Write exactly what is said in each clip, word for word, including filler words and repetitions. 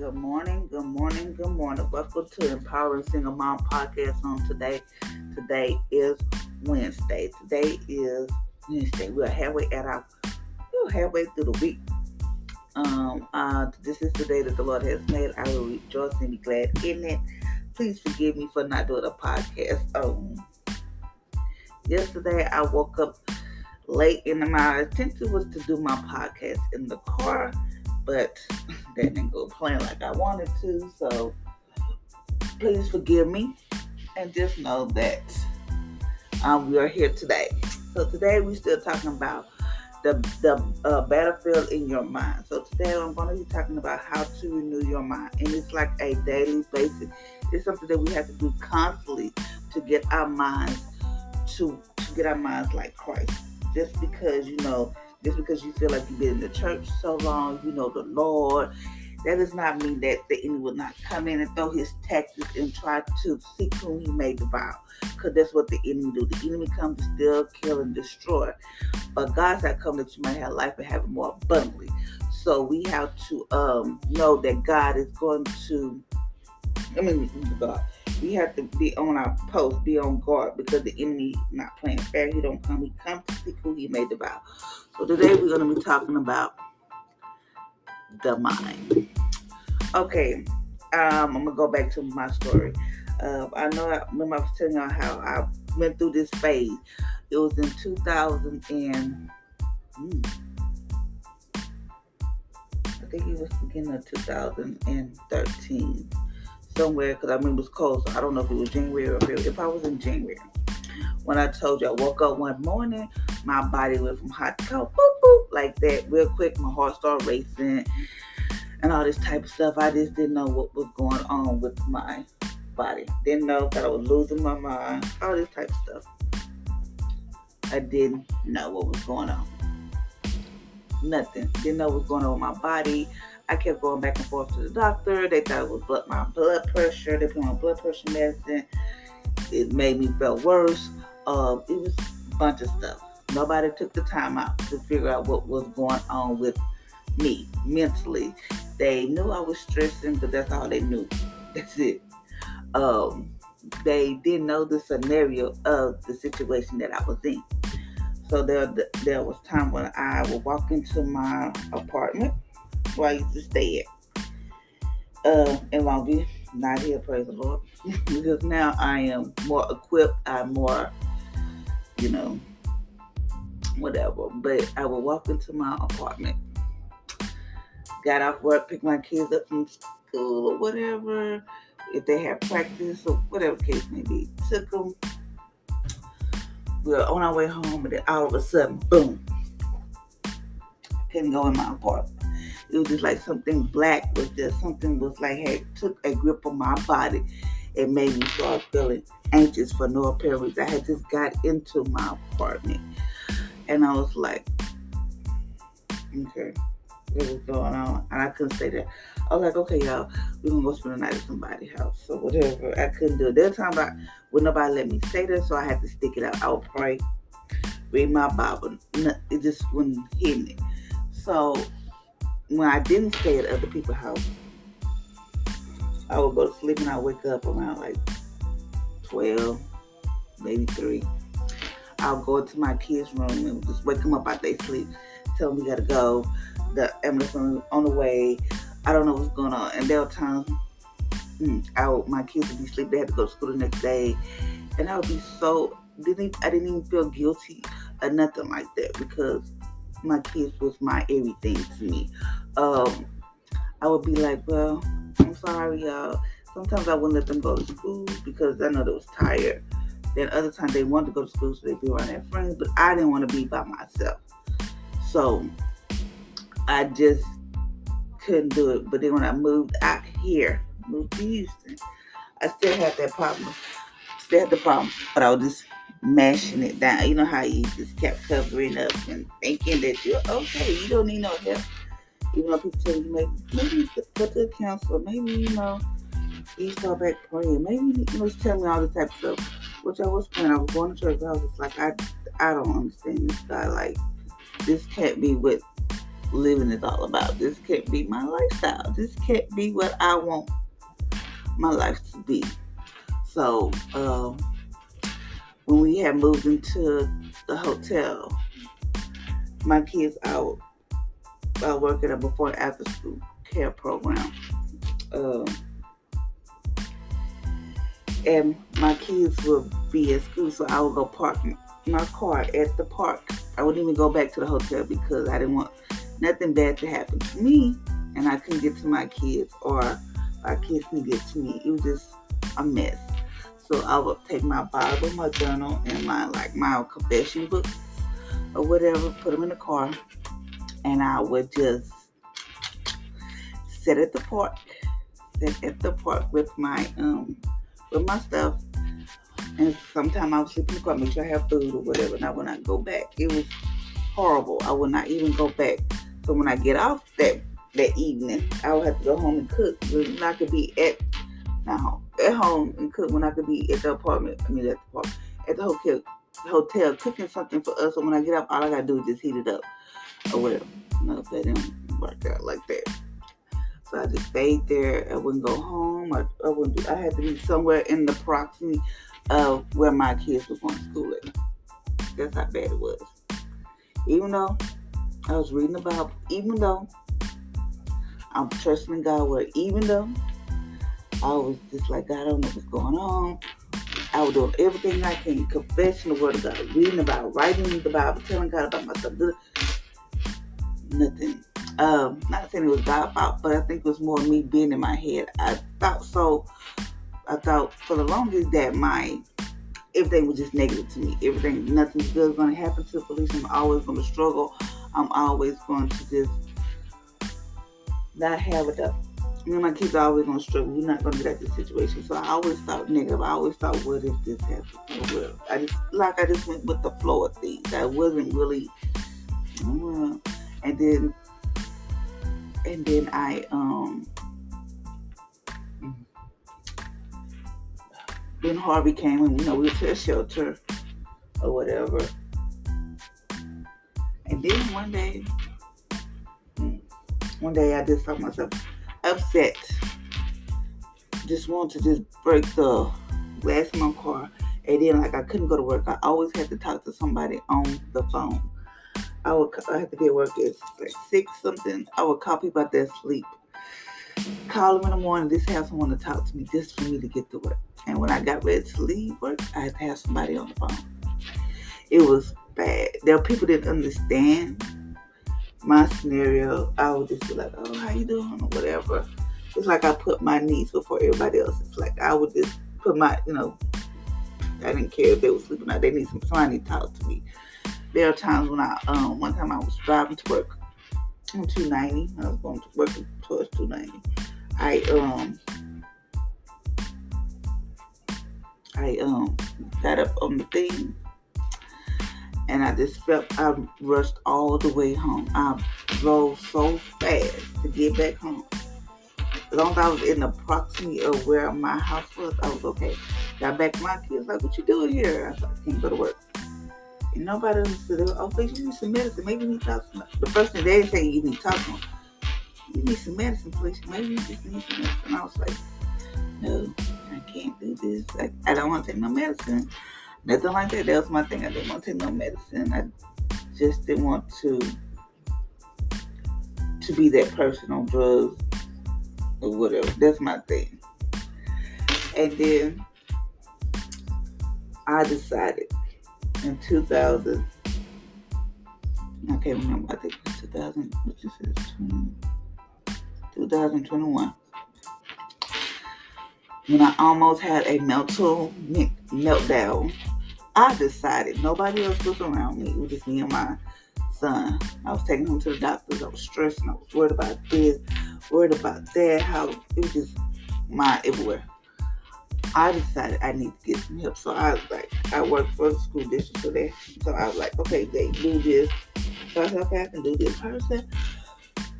Good morning, good morning, good morning. Welcome to Empowering Single Mom Podcast on today. Today is Wednesday. Today is Wednesday. We're halfway at our, we're halfway through the week. Um, uh, this is the day that the Lord has made. I will rejoice and be glad in it. Please forgive me for not doing a podcast. Um, yesterday I woke up late and my intention was to do my podcast in the car, but that didn't go plan like I wanted to, so please forgive me and just know that um, we are here today. So today we're still talking about the, the uh, battlefield in your mind. So today I'm going to be talking about how to renew your mind, and it's like a daily basis. It's something that we have to do constantly to get our minds to, to get our minds like Christ. Just because, you know, just because you feel like you've been in the church so long, you know the Lord, that does not mean that the enemy will not come in and throw his tactics and try to seek whom he may devour. Because that's what the enemy do. The enemy comes to steal, kill, and destroy. But God's not come that you might have life and have it more abundantly. So we have to um, know that God is going to, I mean, God. We have to be on our post, be on guard, because the enemy not playing fair. He don't come. He comes to see who he may devour. So today we're going to be talking about the mind. Okay, um, I'm going to go back to my story. Uh, I know I remember I was telling y'all how I went through this phase. It was in two thousand and hmm, I think it was beginning of two thousand thirteen. Somewhere, because I mean it was cold, so I don't know if it was January or February. If I was in January, when I told you I woke up one morning, my body went from hot to cold, boop, boop, like that, real quick. My heart started racing and all this type of stuff. I just didn't know what was going on with my body. Didn't know that I was losing my mind, all this type of stuff. I didn't know what was going on. Nothing. Didn't know what was going on with my body. I kept going back and forth to the doctor. They thought it was blood, my blood pressure. They put my blood pressure medicine. It made me feel worse. Uh, it was a bunch of stuff. Nobody took the time out to figure out what was going on with me mentally. They knew I was stressing, but that's all they knew. That's it. Um, they didn't know the scenario of the situation that I was in. So there, there was time when I would walk into my apartment where I used to stay at uh, in Long Beach. Not here, praise the Lord, because now I am more equipped. I'm more, you know, whatever. But I would walk into my apartment, got off work, pick my kids up from school or whatever, if they had practice or whatever the case may be. Took them. We were on our way home, and then all of a sudden, boom! Couldn't go in my apartment. It was just like something black was just, something was like, hey, took a grip on my body. It made me start feeling anxious for no apparent reason. I had just got into my apartment. And I was like, okay, what is going on? And I couldn't stay there. I was like, okay, y'all, we're going to go spend the night at somebody's house or whatever. I couldn't do it. There was time I, when nobody let me stay there, so I had to stick it out. I would pray, read my Bible. It just wouldn't hit me. So when I didn't stay at other people's house, I would go to sleep and I wake up around like twelve, maybe three. I'll go into my kids' room and just wake them up out they sleep, tell them we gotta go. The ambulance on the way. I don't know what's going on. And there were times mm, I would, my kids would be asleep. They had to go to school the next day, and I would be so didn't I didn't even feel guilty or nothing like that, because my kids was my everything to me. Um, I would be like, well, I'm sorry, y'all. Sometimes I wouldn't let them go to school because I know they was tired. Then other times they wanted to go to school, so they'd be around their friends, but I didn't want to be by myself. So I just couldn't do it. But then when I moved out here, moved to Houston, I still had that problem. Still had the problem, but I was just mashing it down. You know how you just kept covering up and thinking that you're okay, you don't need no help. Even though people tell you, maybe, maybe go to a counselor, maybe, you know, you start back praying, maybe you was telling me all this type of stuff, which I was praying. I was going to church, but I was just like, I, I don't understand this guy. Like, this can't be what living is all about. This can't be my lifestyle. This can't be what I want my life to be. So um, when we had moved into the hotel, my kids, I, I work at a before and after school care program. Um, and my kids would be at school, so I would go park my car at the park. I wouldn't even go back to the hotel because I didn't want nothing bad to happen to me, and I couldn't get to my kids, or my kids couldn't get to me. It was just a mess. So I would take my Bible, my journal, and my like my confession book or whatever, put them in the car, and I would just sit at the park, sit at the park with my um with my stuff. And sometimes I would sleep in the car, make sure I have food or whatever, and I would not go back. It was horrible. I would not even go back. So when I get off that that evening, I would have to go home and cook. When I could be at not home, at home and cook when I could be at the apartment. I mean, at the apartment, at the hotel, hotel cooking something for us. So when I get up, all I gotta do is just heat it up or whatever. No, that didn't work out like that. So I just stayed there. I wouldn't go home. I, I wouldn't do. I had to be somewhere in the proximity of where my kids were going to school at. That's how bad it was. Even though I was reading the Bible, even though I'm trusting God's word, even though I was just like, God, I don't know what's going on. I was doing everything I can, confessing the word of God, reading about, writing the Bible, telling God about myself. Nothing. Um, not saying it was God's fault, but I think it was more me being in my head. I thought so. I thought for the longest that my everything was just negative to me. Everything, nothing good was going to happen to Felicia. I'm always going to struggle. I'm always going to just not have it up. You know, my kids are always going to struggle. We're not going to get out of this situation. So I always thought negative. I always thought, what if this happens? Well, I just, like I just went with the flow of things. I wasn't really, well, and then, and then I, um, Then Harvey came, and you know we were to a shelter or whatever. And then one day, one day I just saw myself upset. Just wanted to just break the glass in my car. And then like I couldn't go to work. I always had to talk to somebody on the phone. I would I had to be at work at like six something. I would call people out there asleep. Call them in the morning, just have someone to talk to me, just for me to get to work. And when I got ready to leave work, I had to have somebody on the phone. It was bad. There were people that didn't understand my scenario. I would just be like, oh, how you doing? Or whatever. It's like I put my needs before everybody else. It's like I would just put my, you know, I didn't care if they were sleeping or not. They need some time to talk to me. There are times when I, um, one time I was driving to work on two ninety. I was going to work towards two ninety. I, um... I um got up on the thing, and I just felt I rushed all the way home. I drove so fast to get back home. As long as I was in the proximity of where my house was, I was okay. Got back to my kids, like, what you doing here? I was like, I can't go to work. And nobody said, oh, please, you need some medicine. Maybe you need to talk to them. The first thing they say, you need to talk to them. You need some medicine, please. Maybe you just need some medicine. And I was like, no. I can't do this. I, I don't want to take no medicine. Nothing like that. That was my thing. I didn't want to take no medicine. I just didn't want to to be that person on drugs or whatever. That's my thing. And then I decided in two thousand, I can't remember. I think it was two thousand, which is twenty twenty-one. When I almost had a mental meltdown, I decided nobody else was around me. It was just me and my son. I was taking him to the doctors. I was stressing. I was worried about this, worried about that. How it was just my everywhere. I decided I need to get some help. So I was like, I worked for the school district, so they. So I was like, okay, they do this. So I said, okay, I can do this person.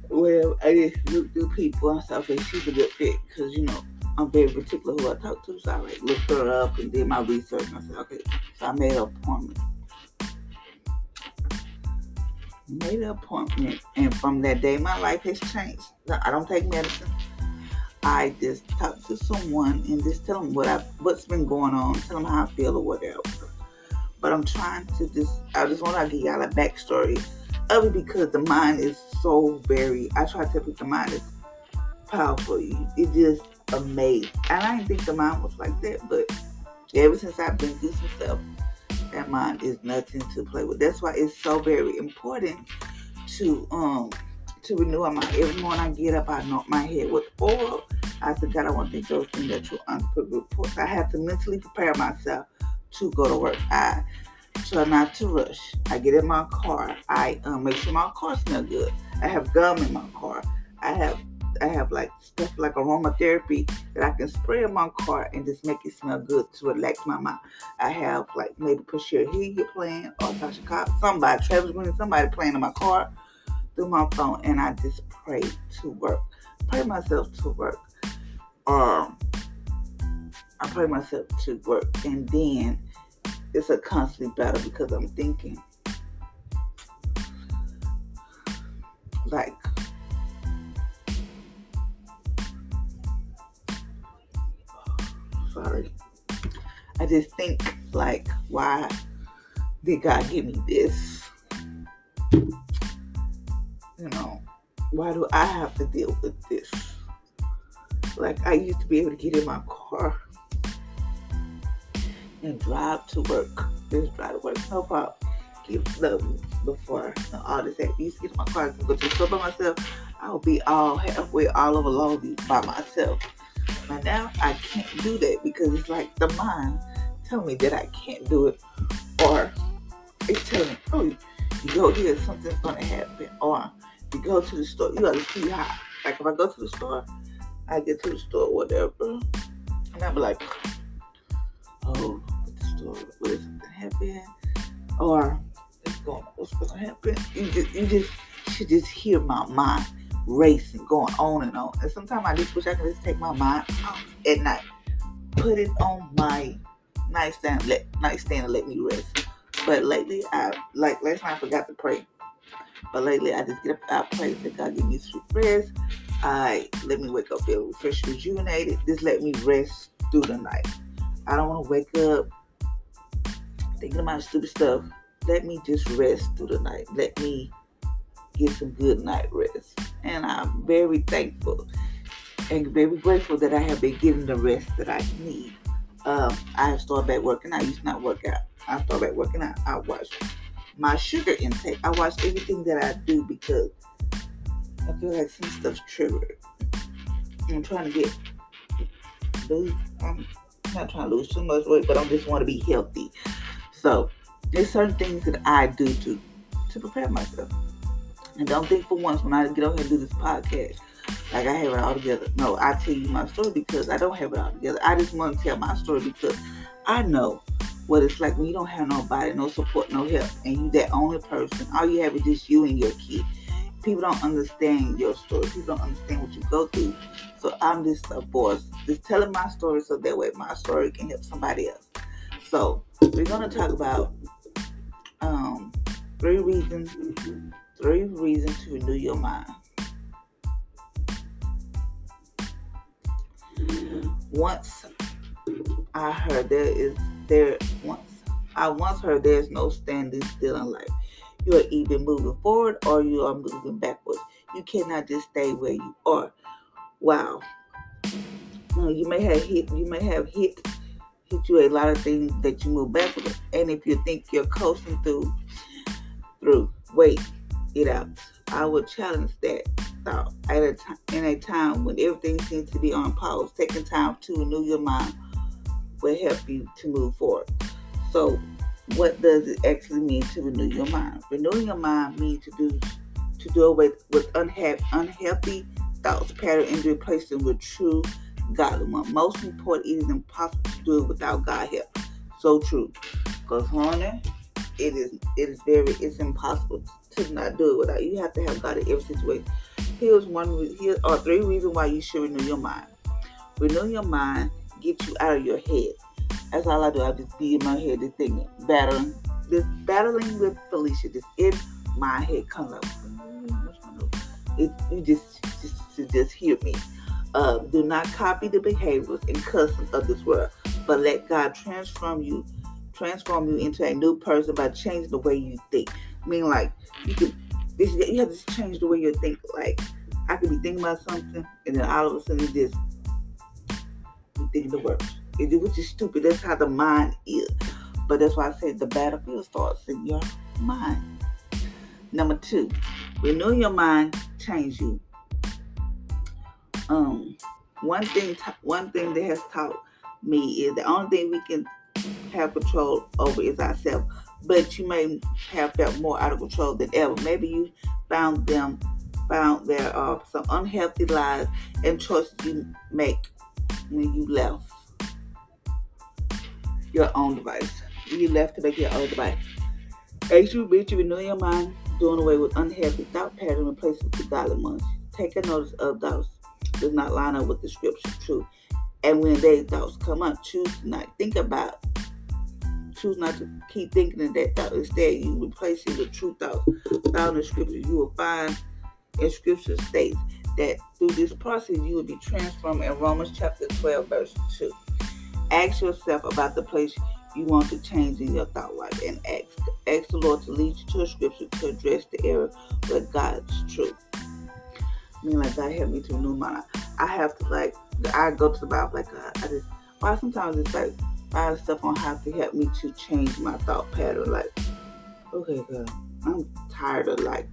Well, I just looked through people. I said, okay, she's a good fit because you know. I'm very particular who I talk to, so I like, looked her up and did my research, and I said, okay, so I made an appointment. made an appointment, and from that day, my life has changed. I don't take medicine. I just talk to someone and just tell them what I, what's been going on, tell them how I feel or whatever. But I'm trying to just, I just want to give y'all a backstory of it, because the mind is so very, I try to tell people the mind is powerful. It just amazed. And I didn't think the mind was like that, but ever since I've been through some stuff, that mind is nothing to play with. That's why it's so very important to um to renew our mind. Every morning I get up, I knock my head with oil. I said, God, I want to take those things that you unprepared for. I have to mentally prepare myself to go to work. I try not to rush. I get in my car. I um, make sure my car smells good. I have gum in my car. I have I have like stuff like aromatherapy that I can spray in my car and just make it smell good to relax my mind. I have like maybe Pusha Hill playing or Tasha Cobb, somebody, Travis Green, somebody playing in my car through my phone, and I just pray to work. Pray myself to work. Um, I pray myself to work, and then it's a constant battle because I'm thinking like, sorry. I just think like, why did God give me this? You know, why do I have to deal with this? Like, I used to be able to get in my car and drive to work. Just drive to work, no problem. Give love before all this. I used to get in my car and go to the store by myself. I would be all halfway all over Longview by myself. But now I can't do that, because it's like the mind telling me that I can't do it, or it's telling me, oh, you go here, something's gonna happen, or you go to the store, you gotta see how. Like if I go to the store, I get to the store, whatever, and I'll be like, oh, the store, what is something happening, or it's going, what's gonna happen? You just, you just should just hear my mind racing, going on and on. And sometimes I just wish I could just take my mind off at night, put it on my nightstand, let nightstand and let me rest. But lately, I like last night I forgot to pray. But lately, I just get up, I pray that God give me sweet rest. I let me wake up feel refreshed, rejuvenated. Just let me rest through the night. I don't want to wake up thinking about stupid stuff. Let me just rest through the night. Let me get some good night rest. And I'm very thankful and very grateful that I have been getting the rest that I need. Um, I have started back working out. I used to not work out. I started back working out. I watch my sugar intake. I watch everything that I do, because I feel like some stuff's triggered. I'm trying to get lose. I'm not trying to lose too much weight, but I just want to be healthy. So there's certain things that I do to to prepare myself. And don't think for once when I get on here and do this podcast, like I have it all together. No, I tell you my story because I don't have it all together. I just want to tell my story because I know what it's like when you don't have nobody, no support, no help, and you that only person. All you have is just you and your kid. People don't understand your story. People don't understand what you go through. So I'm just a voice, just telling my story so that way my story can help somebody else. So we're going to talk about um, three reasons Three reasons to renew your mind. Once I heard there is there once I once heard there's no standing still in life. You are either moving forward or you are moving backwards. You cannot just stay where you are. Wow. You may have hit you may have hit hit you a lot of things that you move backwards. And if you think you're coasting through through wait. It out. I would challenge that thought at a t- in a time when everything seems to be on pause. Taking time to renew your mind will help you to move forward. So, what does it actually mean to renew your mind? Renewing your mind means to do to do away with unha- unhealthy thoughts, pattern, and replace them with true godly ones. Most important, it is impossible to do it without God's help. So true, because honey, it is it is very it's impossible to to not do it without. You have to have God in every situation. Here's one, here are three reasons why you should renew your mind. Renew your mind gets you out of your head. That's all I do. I just be in my head, just thinking, battling, just battling with Felicia, just in my head kind of like, it, you just, just, just, just hear me. Uh, do not copy the behaviors and customs of this world, but let God transform you, transform you into a new person by changing the way you think. I mean, like, you could, this, you have to change the way you think. Like, I could be thinking about something, and then all of a sudden, you just think the worst, which is stupid. That's how the mind is. But that's why I said the battlefield starts in your mind. Number two, renew your mind, change you. Um, one thing, one thing that has taught me is the only thing we can have control over is ourselves. But you may have felt more out of control than ever. Maybe you found them, found there are some unhealthy lies and choices you make when you left your own device. You left to make your own device. As you reach, you renew your mind, doing away with unhealthy thought patterns and placing with godly ones. Taking notice of those does not line up with the scripture truth. And when they thoughts come up, choose to not think about, choose not to keep thinking of that thought. Instead, you replace it with true thoughts found in scripture. You will find in scripture states that through this process, you will be transformed in Romans chapter twelve, verse two. Ask yourself about the place you want to change in your thought life, and ask, ask the Lord to lead you to a scripture to address the error with God's truth. I mean, like, God help me to renew my life. I have to, like, I go to the Bible, like, I, I just, well, sometimes it's like, find stuff on how to help me to change my thought pattern. Like, okay, God, I'm tired of, like,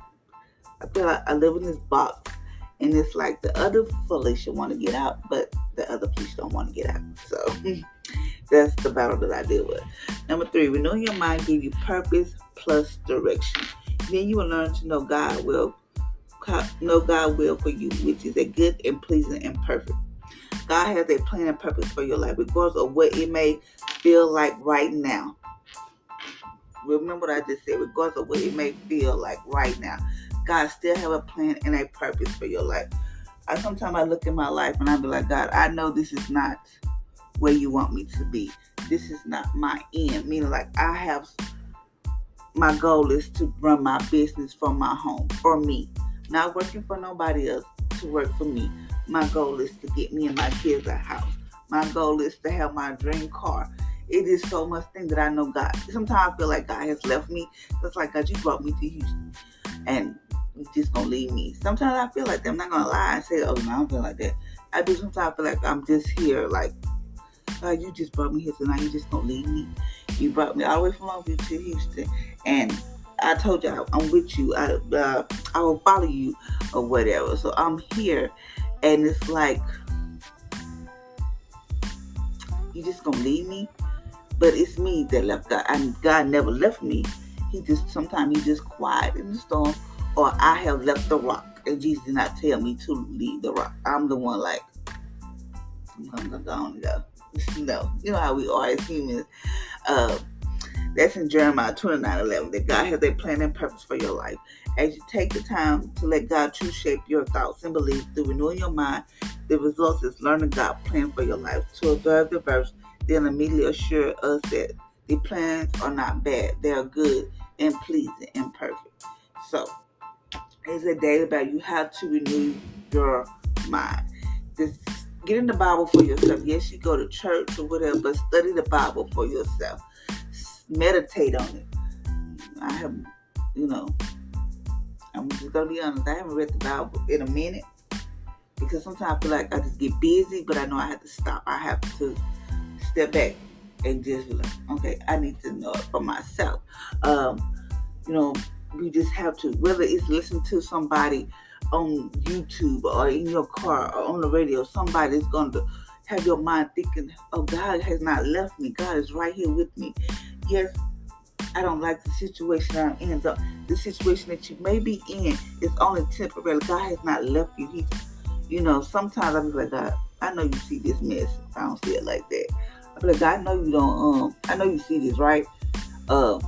I feel like I live in this box, and it's like the other flesh want to get out, but the other flesh don't want to get out. So that's the battle that I deal with. Number three, renewing your mind give you purpose plus direction. Then you will learn to know God will, know God will for you, which is a good and pleasing and perfect. God has a plan and purpose for your life, regardless of what it may feel like right now. Remember what I just said, regardless of what it may feel like right now. God still have a plan and a purpose for your life. I sometimes I look at my life and I be like, God, I know this is not where you want me to be. This is not my end. Meaning, like, I have, my goal is to run my business from my home, for me, not working for nobody else, to work for me. My goal is to get me and my kids a house. My goal is to have my dream car. It is so much thing that I know God. Sometimes I feel like God has left me. It's like, God, you brought me to Houston, and you're just gonna leave me. Sometimes I feel like that. I'm not gonna lie and say, oh no, I don't feel like that. I do sometimes. I feel like I'm just here, like, God, you just brought me here, so now you just gonna leave me. You brought me all the way from Longview to Houston, and I told you I, I'm with you. I uh, I will follow you or whatever. So I'm here, and it's like, you just gonna leave me. But it's me that left God, and God never left me. He just, sometimes he just quiet in the storm, or I have left the rock, and Jesus did not tell me to leave the rock. I'm the one, like, I'm gonna go on and go. No, you know how we are as humans. Uh, that's in Jeremiah twenty-nine eleven, that God has a plan and purpose for your life. As you take the time to let God truly shape your thoughts and beliefs through renewing your mind, the results is learning God's plan for your life. To observe the verse, then immediately assure us that the plans are not bad. They are good and pleasing and perfect. So, it's a day about you how to renew your mind. Just get in the Bible for yourself. Yes, you go to church or whatever, but study the Bible for yourself. Meditate on it. I have, you know, I'm just going to be honest. I haven't read the Bible in a minute, because sometimes I feel like I just get busy, but I know I have to stop. I have to step back and just be like, okay, I need to know it for myself. Um, you know, we just have to, whether it's listen to somebody on YouTube or in your car or on the radio, somebody's going to have your mind thinking, oh, God has not left me. God is right here with me. Yes, I don't like the situation I'm in. The, the situation that you may be in is only temporary. God has not left you. He, you know, sometimes I be like, God, I know you see this mess. I don't see it like that. Like, I know you don't, um, I know you see this, right? Uh,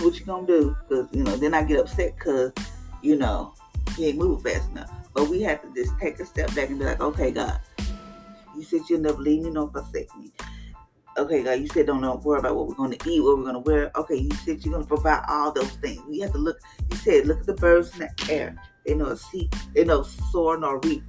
what you gonna do? Because, you know, then I get upset because, you know, he ain't moving fast enough. But we have to just take a step back and be like, okay, God, you said you'll never leave me nor forsake me. Okay, God, you said don't know, worry about what we're going to eat, what we're going to wear. Okay, you said you're going to provide all those things. We have to look. You said, look at the birds in the air. They know seek, they know soar nor reap,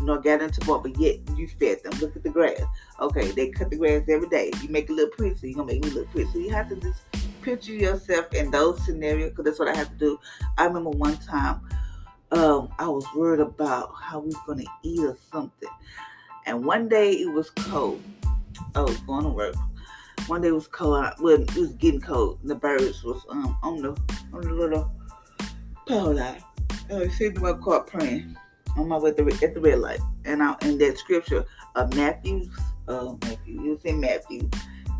nor gather into what, but yet you fed them. Look at the grass. Okay, they cut the grass every day. You make it look pretty, so you're going to make me look pretty. So you have to just picture yourself in those scenarios, because that's what I have to do. I remember one time um, I was worried about how we was going to eat or something. And one day it was cold. I was going to work. One day it was cold. Well, it was getting cold. The birds was um on the on the little power line. I was sitting in my car praying on my way at the, at the red light. And I in that scripture of uh, Matthew, uh, Matthew, you see Matthew,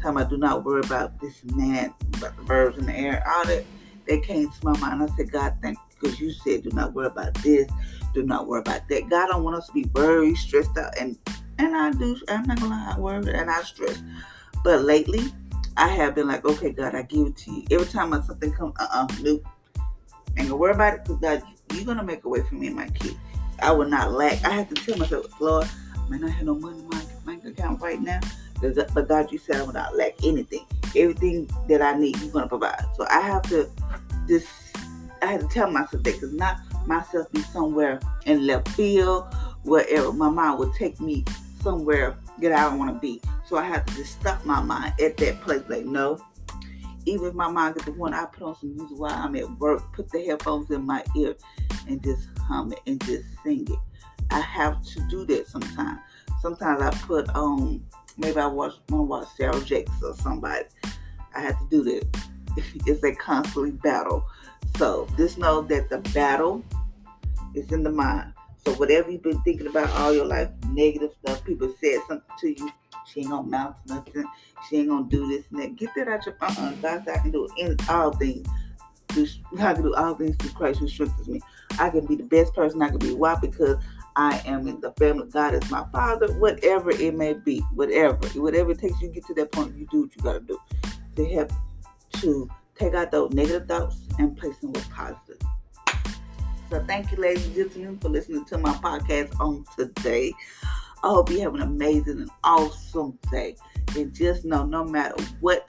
talking about do not worry about this man, about the birds in the air, all that. That came to my mind. I said, God, thank you, because you said do not worry about this, do not worry about that. God don't want us to be worried, stressed out, and And I do, I'm not going to lie, I worry and I stress. But lately, I have been like, okay, God, I give it to you. Every time something comes, uh-uh, nope. Ain't going to worry about it, because God, you're going to make a way for me and my kids. I will not lack. I have to tell myself, Lord, I may not have no money in my bank account right now, but God, you said I will not lack anything. Everything that I need, you're going to provide. So I have to just, I have to tell myself that, because not myself be somewhere in left field, wherever my mind will take me somewhere that I don't want to be. So I have to just stop my mind at that place. Like, no. Even if my mind gets the one, I put on some music while I'm at work, put the headphones in my ear, and just hum it and just sing it. I have to do that sometimes. Sometimes I put on, maybe I watch, want to watch Sarah Jakes or somebody. I have to do that. It's a constant battle. So just know that the battle is in the mind. So whatever you've been thinking about all your life, negative stuff, people said something to you, she ain't gonna mount nothing, she ain't gonna do this and that. Get that out your uh-uh. God said I can do any, all things. I can do all things through Christ who strengthens me. I can be the best person I can be. Why? Because I am in the family. God is my father. Whatever it may be, whatever. Whatever it takes you to get to that point, you do what you gotta do to help to take out those negative thoughts and place them with positive. So thank you, ladies and gentlemen, for listening to my podcast on today. I hope you have an amazing and awesome day. And just know, no matter what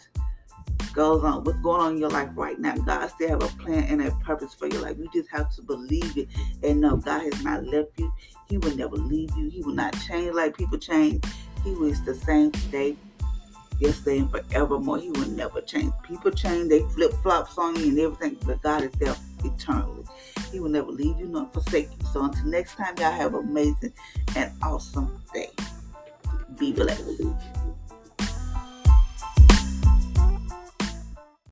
goes on, what's going on in your life right now, God still have a plan and a purpose for your life. You just have to believe it and know God has not left you. He will never leave you. He will not change like people change. He was the same today, yesterday, and forevermore. He will never change. People change. They flip-flops on you and everything, but God is there eternally. He will never leave you nor forsake you. So until next time, y'all have an amazing and awesome day. Be blessed.